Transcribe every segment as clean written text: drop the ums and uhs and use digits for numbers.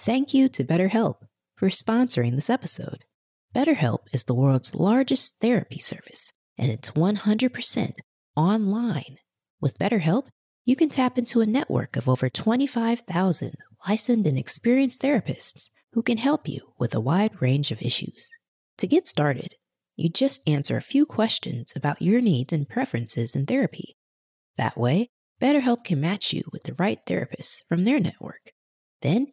Thank you to BetterHelp for sponsoring this episode. BetterHelp is the world's largest therapy service, and it's 100% online. With BetterHelp, you can tap into a network of over 25,000 licensed and experienced therapists who can help you with a wide range of issues. To get started, you just answer a few questions about your needs and preferences in therapy. That way, BetterHelp can match you with the right therapist from their network. Then,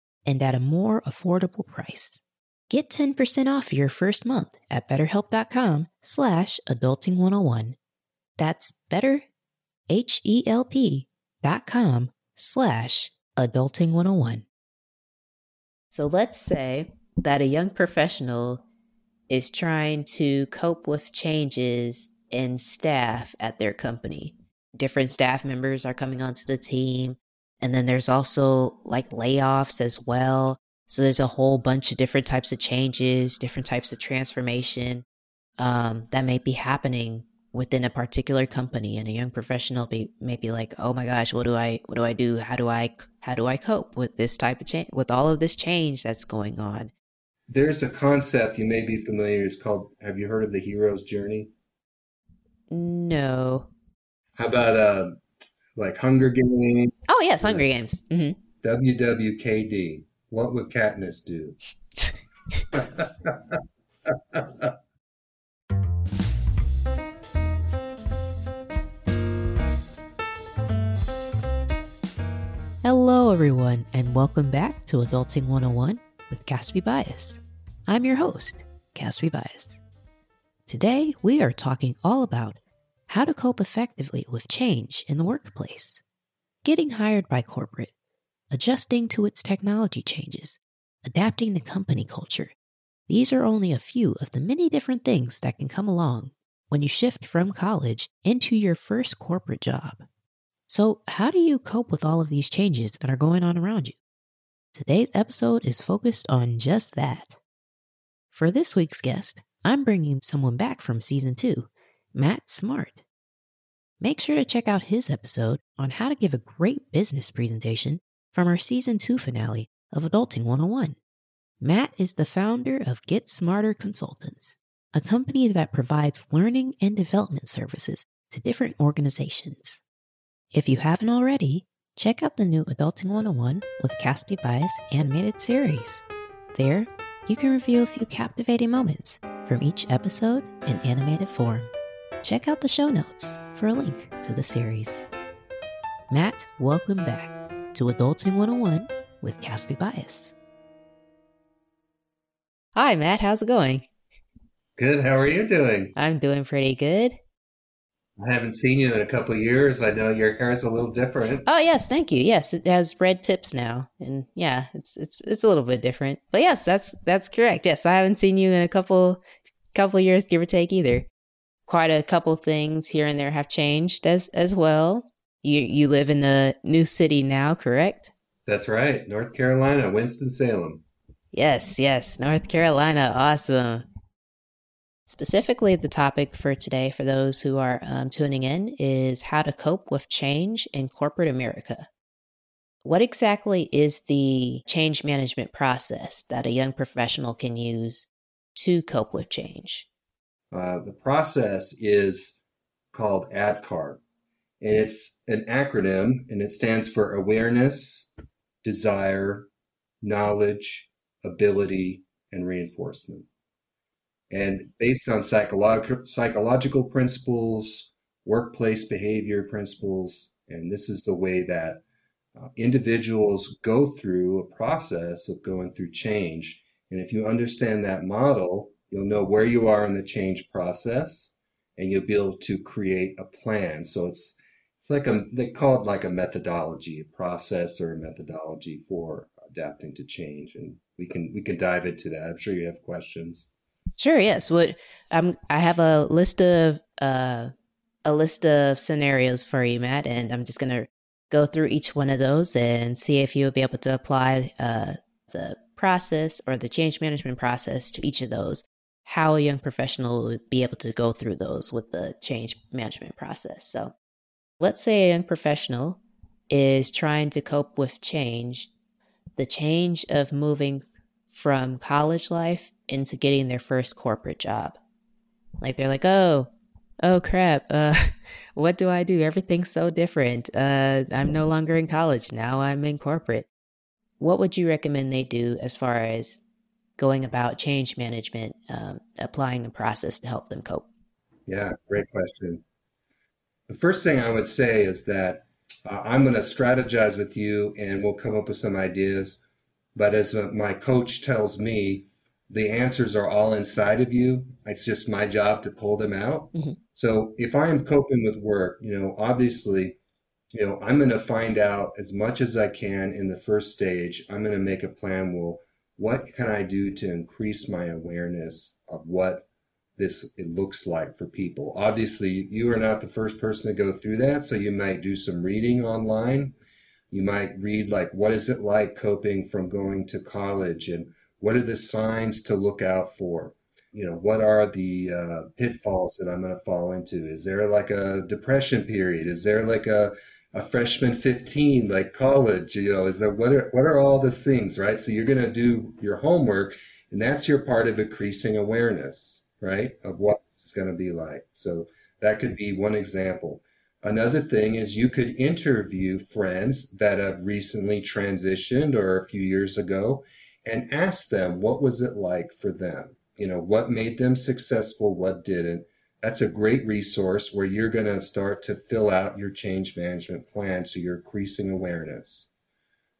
and at a more affordable price. Get 10% off your first month at BetterHelp.com/Adulting101. That's better. HELP.com/Adulting101. So let's say that a young professional is trying to cope with changes in staff at their company. Different staff members are coming onto the team, and then there's also like layoffs as well. So there's a whole bunch of different types of changes, different types of transformation that may be happening within a particular company, and a young professional may be like, oh my gosh, what do I do? How do I cope with this type of change, with all of this change that's going on? There's a concept you may be familiar. It's called, have you heard of the hero's journey? No. How about like Hunger Games? Oh yes, Hunger Games. Mm-hmm. WWKD. What would Katniss do? Hello, everyone, and welcome back to Adulting 101 with Caspi Bias. I'm your host, Caspi Bias. Today, we are talking all about how to cope effectively with change in the workplace, getting hired by corporate, adjusting to its technology changes, adapting to company culture. These are only a few of the many different things that can come along when you shift from college into your first corporate job. So how do you cope with all of these changes that are going on around you? Today's episode is focused on just that. For this week's guest, I'm bringing someone back from season 2, Matt Smart. Make sure to check out his episode on how to give a great business presentation from our season 2 finale of Adulting 101. Matt is the founder of Get Smarter Consultants, a company that provides learning and development services to different organizations. If you haven't already, check out the new Adulting 101 with Caspi Bias animated series. There, you can review a few captivating moments from each episode in animated form. Check out the show notes for a link to the series. Matt, welcome back to Adulting 101 with Caspi Bias. Hi, Matt. How's it going? Good. How are you doing? I'm doing pretty good. I haven't seen you in a couple of years. I know your hair is a little different. Oh, yes. Thank you. Yes. It has red tips now. And yeah, it's a little bit different. But yes, that's correct. Yes. I haven't seen you in a couple of years, give or take either. Quite a couple things here and there have changed as well. You live in the new city now, correct? That's right. North Carolina, Winston-Salem. Yes. Yes. North Carolina. Awesome. Specifically, the topic for today, for those who are tuning in, is how to cope with change in corporate America. What exactly is the change management process that a young professional can use to cope with change? The process is called ADKAR, and it's an acronym, and it stands for Awareness, Desire, Knowledge, Ability, and Reinforcement. And based on psychological principles, workplace behavior principles, and this is the way that individuals go through a process of going through change. And if you understand that model, you'll know where you are in the change process, and you'll be able to create a plan. So it's like they call it like a methodology, a process or a methodology for adapting to change, and we can dive into that. I'm sure you have questions. Sure. Yes. What I have a list of scenarios for you, Matt, and I'm just gonna go through each one of those and see if you'll be able to apply the process or the change management process to each of those. How a young professional would be able to go through those with the change management process. So, let's say a young professional is trying to cope with change, the change of moving from college life into getting their first corporate job. Like they're like, oh crap, what do I do? Everything's so different. I'm no longer in college. Now I'm in corporate. What would you recommend they do as far as going about change management, applying a process to help them cope? Yeah, great question. The first thing I would say is that I'm going to strategize with you and we'll come up with some ideas. But as my coach tells me, the answers are all inside of you. It's just my job to pull them out. Mm-hmm. So if I am coping with work, obviously, I'm going to find out as much as I can in the first stage. I'm going to make a plan. Well, what can I do to increase my awareness of what it looks like for people? Obviously, you are not the first person to go through that. So you might do some reading online. You might read what is it like coping from going to college, and what are the signs to look out for? What are the pitfalls that I'm going to fall into? Is there a depression period? Is there a freshman 15, college? Is there, what are all these things, right? So you're going to do your homework, and that's your part of increasing awareness, right, of what this is going to be like. So that could be one example. Another thing is you could interview friends that have recently transitioned or a few years ago and ask them, what was it like for them? What made them successful? What didn't? That's a great resource where you're going to start to fill out your change management plan. So you're increasing awareness.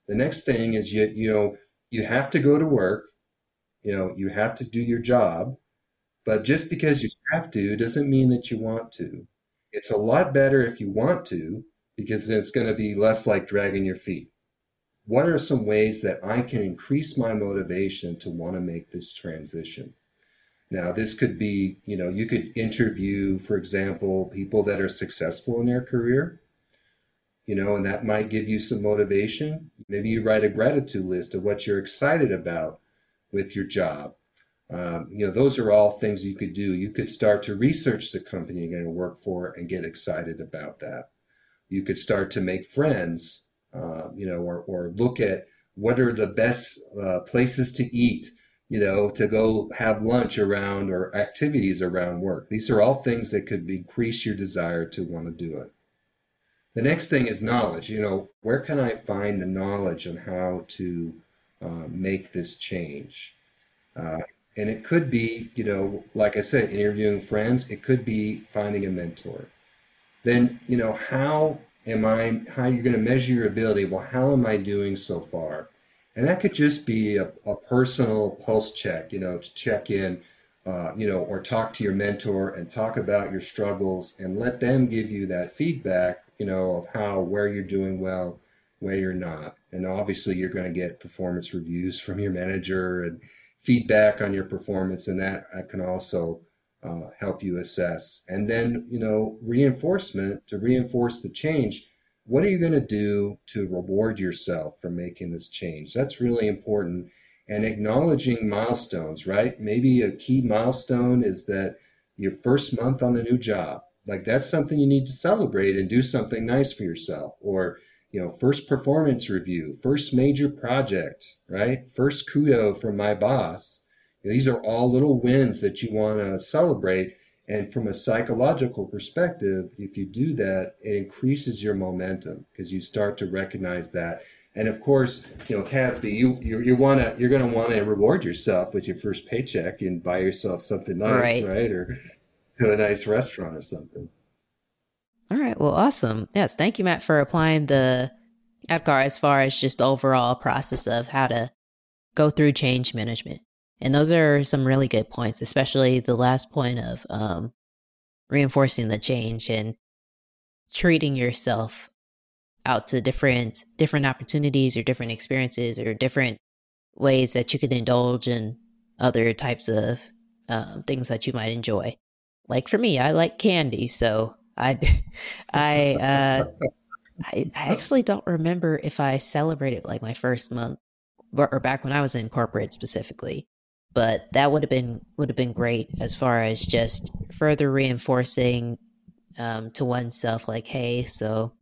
The next thing is you have to go to work. You have to do your job. But just because you have to doesn't mean that you want to. It's a lot better if you want to, because then it's going to be less like dragging your feet. What are some ways that I can increase my motivation to want to make this transition? Now, this could be, you could interview, for example, people that are successful in their career, and that might give you some motivation. Maybe you write a gratitude list of what you're excited about with your job. Those are all things you could do. You could start to research the company you're going to work for and get excited about that. You could start to make friends, or look at what are the best places to eat, to go have lunch around, or activities around work. These are all things that could increase your desire to want to do it. The next thing is knowledge. Where can I find the knowledge on how to make this change? And it could be, like I said, interviewing friends. It could be finding a mentor. Then, how you're going to measure your ability? Well, how am I doing so far? And that could just be a personal pulse check, to check in, or talk to your mentor and talk about your struggles and let them give you that feedback, of where you're doing well, where you're not. And obviously you're going to get performance reviews from your manager and feedback on your performance, and that can also help you assess. And then, reinforcement to reinforce the change. What are you going to do to reward yourself for making this change? That's really important. And acknowledging milestones, right? Maybe a key milestone is that your first month on the new job, that's something you need to celebrate and do something nice for yourself. Or, first performance review, first major project, right? First kudo from my boss. These are all little wins that you want to celebrate. And from a psychological perspective, if you do that, it increases your momentum because you start to recognize that. And of course, Caspi, you're going to want to reward yourself with your first paycheck and buy yourself something nice, right? Or to a nice restaurant or something. All right. Well, awesome. Yes. Thank you, Matt, for applying the ADKAR as far as just the overall process of how to go through change management. And those are some really good points, especially the last point of reinforcing the change and treating yourself out to different opportunities or different experiences or different ways that you can indulge in other types of things that you might enjoy. Like for me, I like candy, so I actually don't remember if I celebrated like my first month or back when I was in corporate specifically, but that would have been great as far as just further reinforcing to oneself, like, hey, so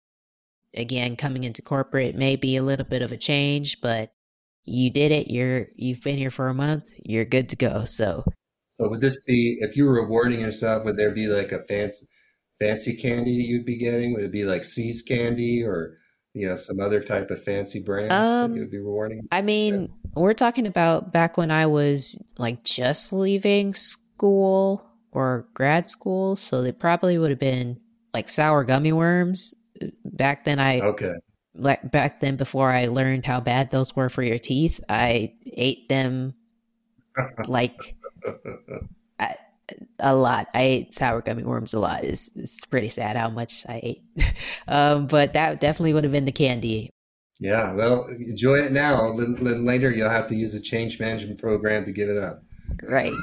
again, coming into corporate may be a little bit of a change, but you did it. You've been here for a month. You're good to go. So would this be, if you were rewarding yourself, would there be like a fancy candy you'd be getting? Would it be like See's candy or, you know, some other type of fancy brand that you would be rewarding? I mean, we're talking about back when I was like just leaving school or grad school. So they probably would have been like sour gummy worms. Back then before I learned how bad those were for your teeth, I ate them like a lot. I ate sour gummy worms a lot. It's pretty sad how much I ate. But that definitely would have been the candy. Yeah, well, enjoy it now. Then later you'll have to use a change management program to give it up. Right.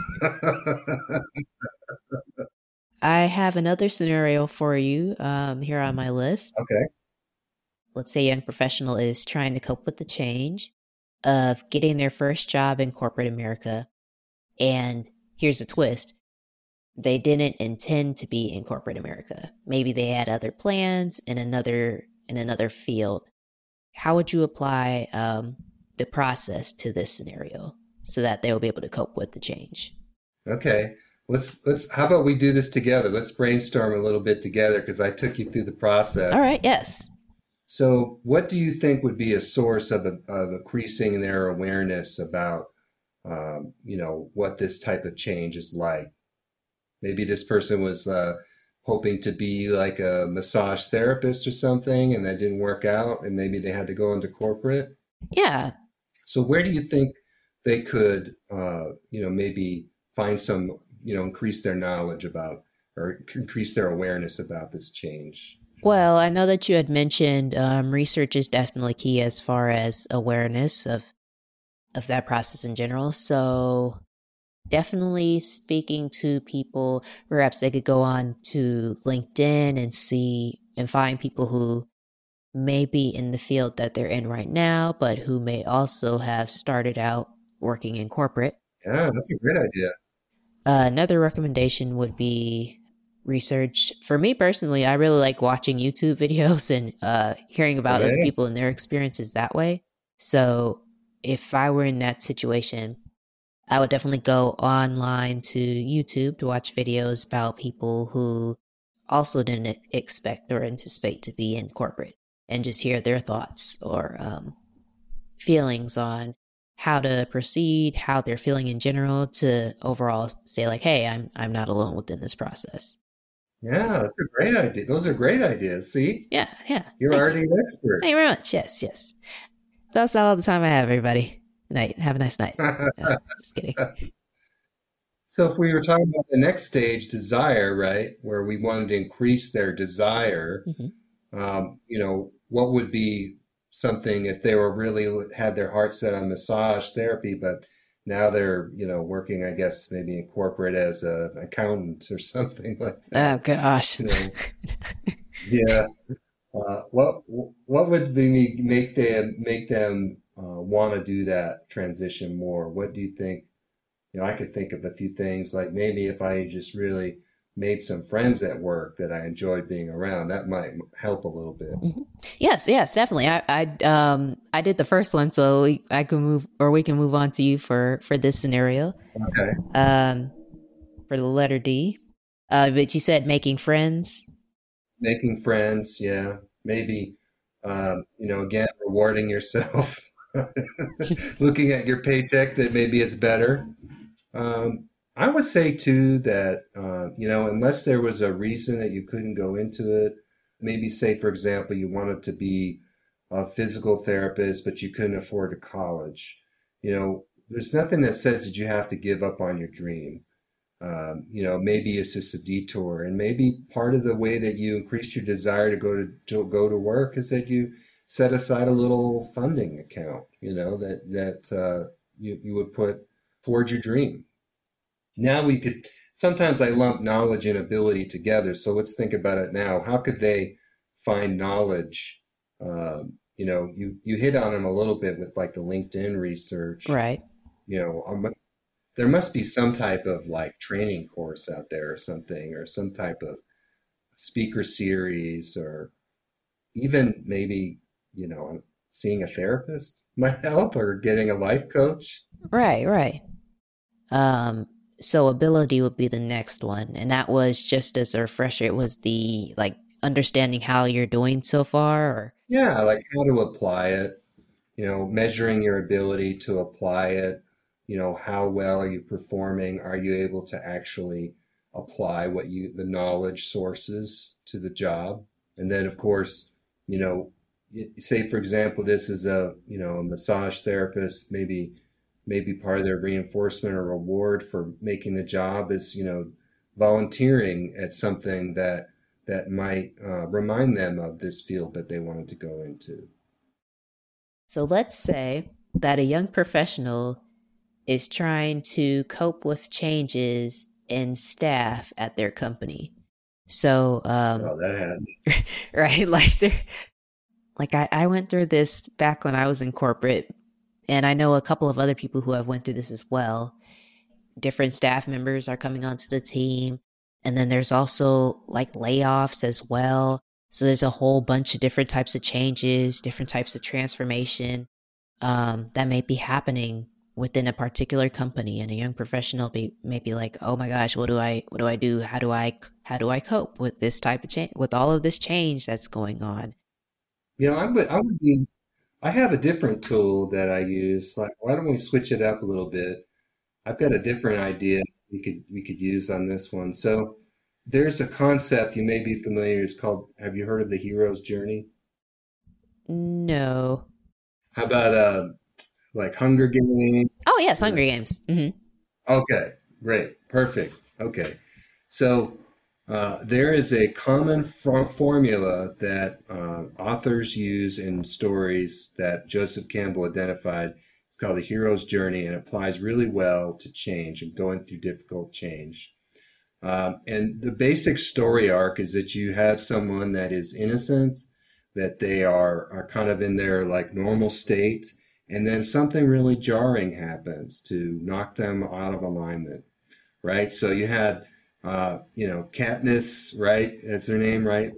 I have another scenario for you here on my list. Okay. Let's say a young professional is trying to cope with the change of getting their first job in corporate America. And here's the twist. They didn't intend to be in corporate America. Maybe they had other plans in another field. How would you apply the process to this scenario so that they will be able to cope with the change? Okay. Let's. How about we do this together? Let's brainstorm a little bit together because I took you through the process. All right. Yes. So, what do you think would be a source of increasing their awareness about, you know, what this type of change is like? Maybe this person was hoping to be like a massage therapist or something, and that didn't work out, and maybe they had to go into corporate. Yeah. So, where do you think they could, you know, maybe find some, you know, increase their knowledge about or increase their awareness about this change? Well, I know that you had mentioned research is definitely key as far as awareness of that process in general. So definitely speaking to people, perhaps they could go on to LinkedIn and see and find people who may be in the field that they're in right now, but who may also have started out working in corporate. Yeah, that's a great idea. Another recommendation would be research. For me personally, I really like watching YouTube videos and hearing about other people and their experiences that way. So if I were in that situation, I would definitely go online to YouTube to watch videos about people who also didn't expect or anticipate to be in corporate and just hear their thoughts or feelings on how to proceed, how they're feeling in general, to overall say like, hey, I'm not alone within this process. Yeah, that's a great idea. Those are great ideas. See? Yeah. Thank you. An expert. Thank you very much. Yes. That's all the time I have, everybody. Night. Have a nice night. No, just kidding. So if we were talking about the next stage, desire, right, where we wanted to increase their desire, mm-hmm. You know, what would be something if they were really had their heart set on massage therapy, but now they're, you know, working, I guess, maybe in corporate as an accountant or something like that. Oh, gosh. You know, yeah. What would be make them want to do that transition more? What do you think? You know, I could think of a few things, like maybe if I just really made some friends at work that I enjoyed being around, that might help a little bit. Mm-hmm. Yes, definitely. I did the first one, so we can move on to you for this scenario. Okay. For the letter D, but you said making friends. Making friends, yeah. Maybe, you know, again, rewarding yourself, looking at your paycheck that maybe it's better. I would say, too, that, you know, unless there was a reason that you couldn't go into it, maybe say, for example, you wanted to be a physical therapist, but you couldn't afford a college. You know, there's nothing that says that you have to give up on your dream. Maybe it's just a detour. And maybe part of the way that you increase your desire to go to work is that you set aside a little funding account, that you would put towards your dream. Now we could, sometimes I lump knowledge and ability together. So let's think about it now. How could they find knowledge? You hit on them a little bit with like the LinkedIn research, right? There must be some type of like training course out there or something, or some type of speaker series, or even maybe, seeing a therapist might help, or getting a life coach. Right. So ability would be the next one. And that was just as a refresher, it was the like understanding how you're doing so far. Or... yeah. Like how to apply it, measuring your ability to apply it. How well are you performing? Are you able to actually apply the knowledge sources to the job? And then of course, say for example, this is a massage therapist, maybe part of their reinforcement or reward for making the job is, volunteering at something that might remind them of this field that they wanted to go into. So let's say that a young professional is trying to cope with changes in staff at their company. So, right. Like I went through this back when I was in corporate, and I know a couple of other people who have went through this as well. Different staff members are coming onto the team. And then there's also like layoffs as well. So there's a whole bunch of different types of changes, different types of transformation that may be happening within a particular company, and a young professional may be like, oh my gosh, what do I do? How do I cope with this type of change, with all of this change that's going on? I have a different tool that I use. Like, why don't we switch it up a little bit? I've got a different idea we could use on this one. So there's a concept you may be familiar. It's called, have you heard of the hero's journey? No. How about, like Hunger Games? Oh, yes, Hunger Games. Mm-hmm. Okay, great. Perfect. Okay. So there is a common formula that authors use in stories that Joseph Campbell identified. It's called the hero's journey, and it applies really well to change and going through difficult change. And the basic story arc is that you have someone that is innocent, that they are kind of in their like normal state, and then something really jarring happens to knock them out of alignment, right? So you had, Katniss, right? That's her name, right?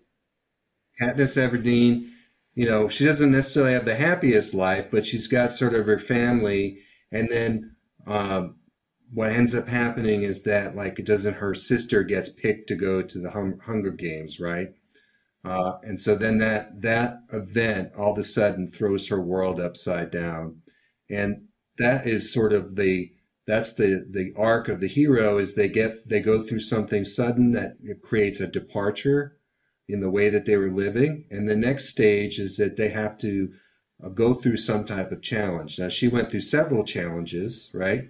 Katniss Everdeen, she doesn't necessarily have the happiest life, but she's got sort of her family. And then what ends up happening is that, like, her sister gets picked to go to the Hunger Games, right? And so then that event all of a sudden throws her world upside down. And that is sort of that's the arc of the hero, is they go through something sudden that creates a departure in the way that they were living. And the next stage is that they have to go through some type of challenge. Now, she went through several challenges, right?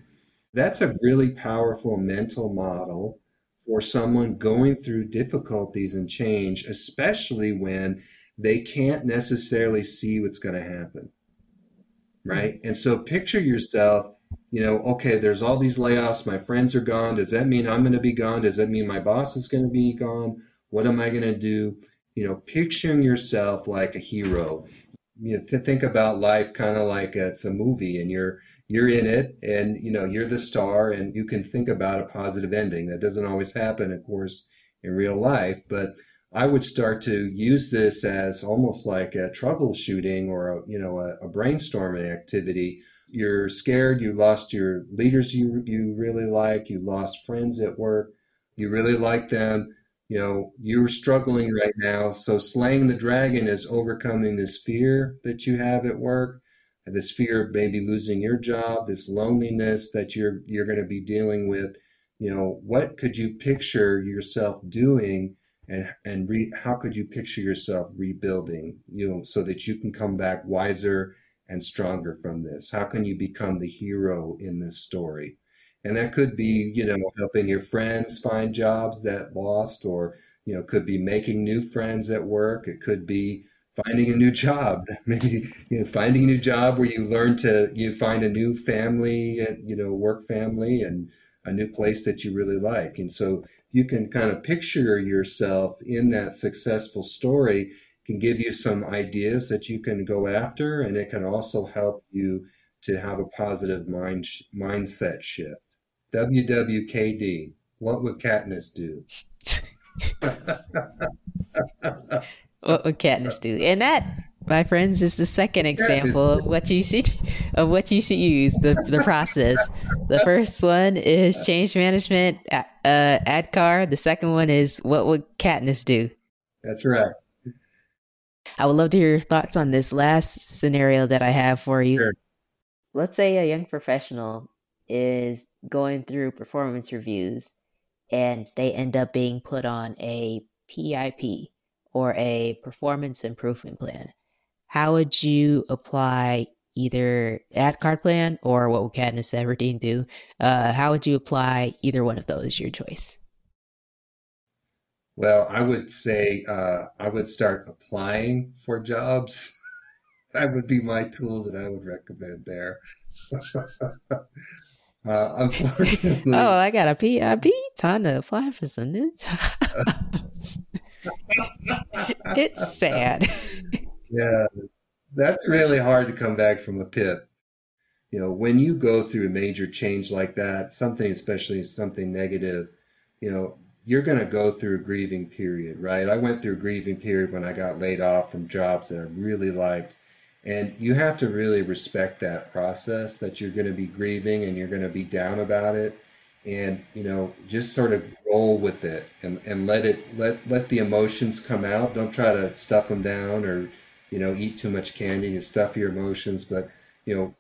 That's a really powerful mental model for someone going through difficulties and change, especially when they can't necessarily see what's going to happen, right? And so picture yourself, okay, there's all these layoffs. My friends are gone. Does that mean I'm going to be gone? Does that mean my boss is going to be gone? What am I going to do? Picturing yourself like a hero. Think about life kind of like it's a movie, and you're in it, and you're the star, and you can think about a positive ending. That doesn't always happen, of course, in real life, but I would start to use this as almost like a troubleshooting or a brainstorming activity. You're scared, you lost your leaders you really like, you lost friends at work, you really like them. You're struggling right now. So slaying the dragon is overcoming this fear that you have at work, and this fear of maybe losing your job, this loneliness that you're going to be dealing with. What could you picture yourself doing, and how could you picture yourself rebuilding, so that you can come back wiser and stronger from this? How can you become the hero in this story? And that could be, you know, helping your friends find jobs that lost, or, you know, could be making new friends at work. It could be finding a new job, maybe, you know, finding a new job where you learn to, you find a new family, you know, work family and a new place that you really like. And so you can kind of picture yourself in that successful story, can give you some ideas that you can go after. And it can also help you to have a positive mindset shift. WWKD, what would Katniss do? What would Katniss do? And that, my friends, is the second example of what you should use, the process. The first one is change management, ADKAR. The second one is what would Katniss do? That's right. I would love to hear your thoughts on this last scenario that I have for you. Sure. Let's say a young professional is going through performance reviews and they end up being put on a PIP, or a performance improvement plan. How would you apply either ADKAR plan or what would Katniss Everdeen do? How would you apply either one of those, your choice? Well, I would say I would start applying for jobs. That would be my tool that I would recommend there. Unfortunately. Oh, I got a PIP. Time to apply for some new jobs. It's sad. Yeah, that's really hard to come back from a PIP. You know, when you go through a major change like that, something, especially something negative, you know, you're going to go through a grieving period, right? I went through a grieving period when I got laid off from jobs that I really liked. And you have to really respect that process, that you're going to be grieving and you're going to be down about it. And, you know, just sort of roll with it and let the emotions come out. Don't try to stuff them down or, you know, eat too much candy and stuff your emotions. But, you know,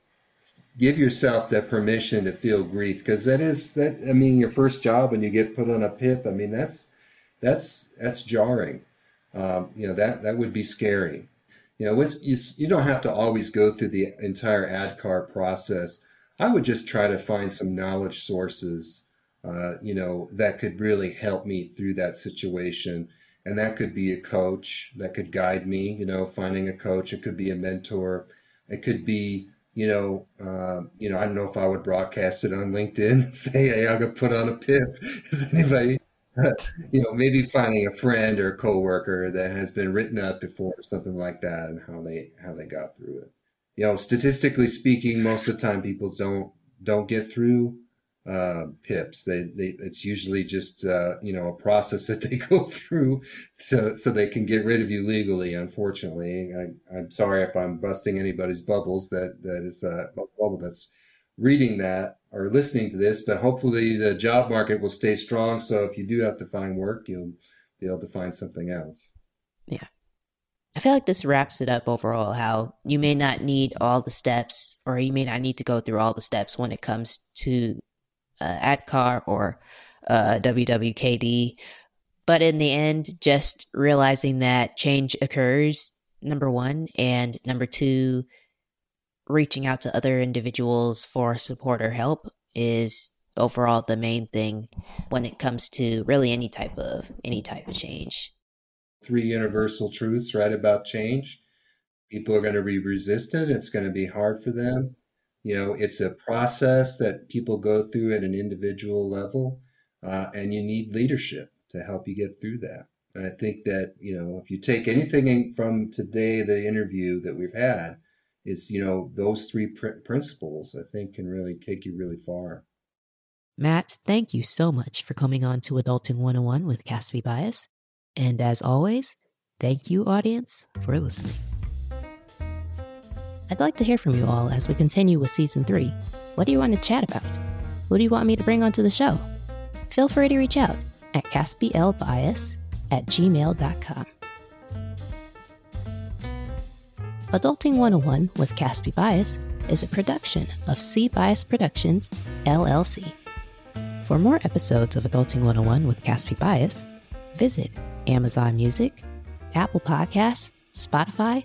give yourself that permission to feel grief, because your first job when you get put on a PIP, I mean, that's jarring. You know, that would be scary. You know, you don't have to always go through the entire ADKAR process. I would just try to find some knowledge sources, you know, that could really help me through that situation. And that could be a coach that could guide me, you know, finding a coach. It could be a mentor. It could be, you know, I don't know if I would broadcast it on LinkedIn and say, hey, I got put on a PIP. Is anybody, you know, maybe finding a friend or a coworker that has been written up before or something like that and how they got through it. You know, statistically speaking, most of the time people don't get through PIPs. It's usually just you know, a process that they go through so they can get rid of you legally. Unfortunately, I'm sorry if I'm busting anybody's bubbles that is a bubble that's reading that or listening to this. But hopefully, the job market will stay strong. So if you do have to find work, you'll be able to find something else. Yeah. I feel like this wraps it up overall, how you may not need all the steps, or you may not need to go through all the steps when it comes to ADKAR or WWKD. But in the end, just realizing that change occurs, number one, and number two, reaching out to other individuals for support or help is overall the main thing when it comes to really any type of change. 3 universal truths, right, about change. People are going to be resistant. It's going to be hard for them. You know, it's a process that people go through at an individual level, and you need leadership to help you get through that. And I think that, you know, if you take anything from today, the interview that we've had, it's, you know, those 3 principles, I think, can really take you really far. Matt, thank you so much for coming on to Adulting 101 with Caspi Bias. And as always, thank you, audience, for listening. I'd like to hear from you all as we continue with Season 3. What do you want to chat about? Who do you want me to bring onto the show? Feel free to reach out at caspilbias@gmail.com. Adulting 101 with Caspi Bias is a production of C Bias Productions, LLC. For more episodes of Adulting 101 with Caspi Bias, visit Amazon Music, Apple Podcasts, Spotify,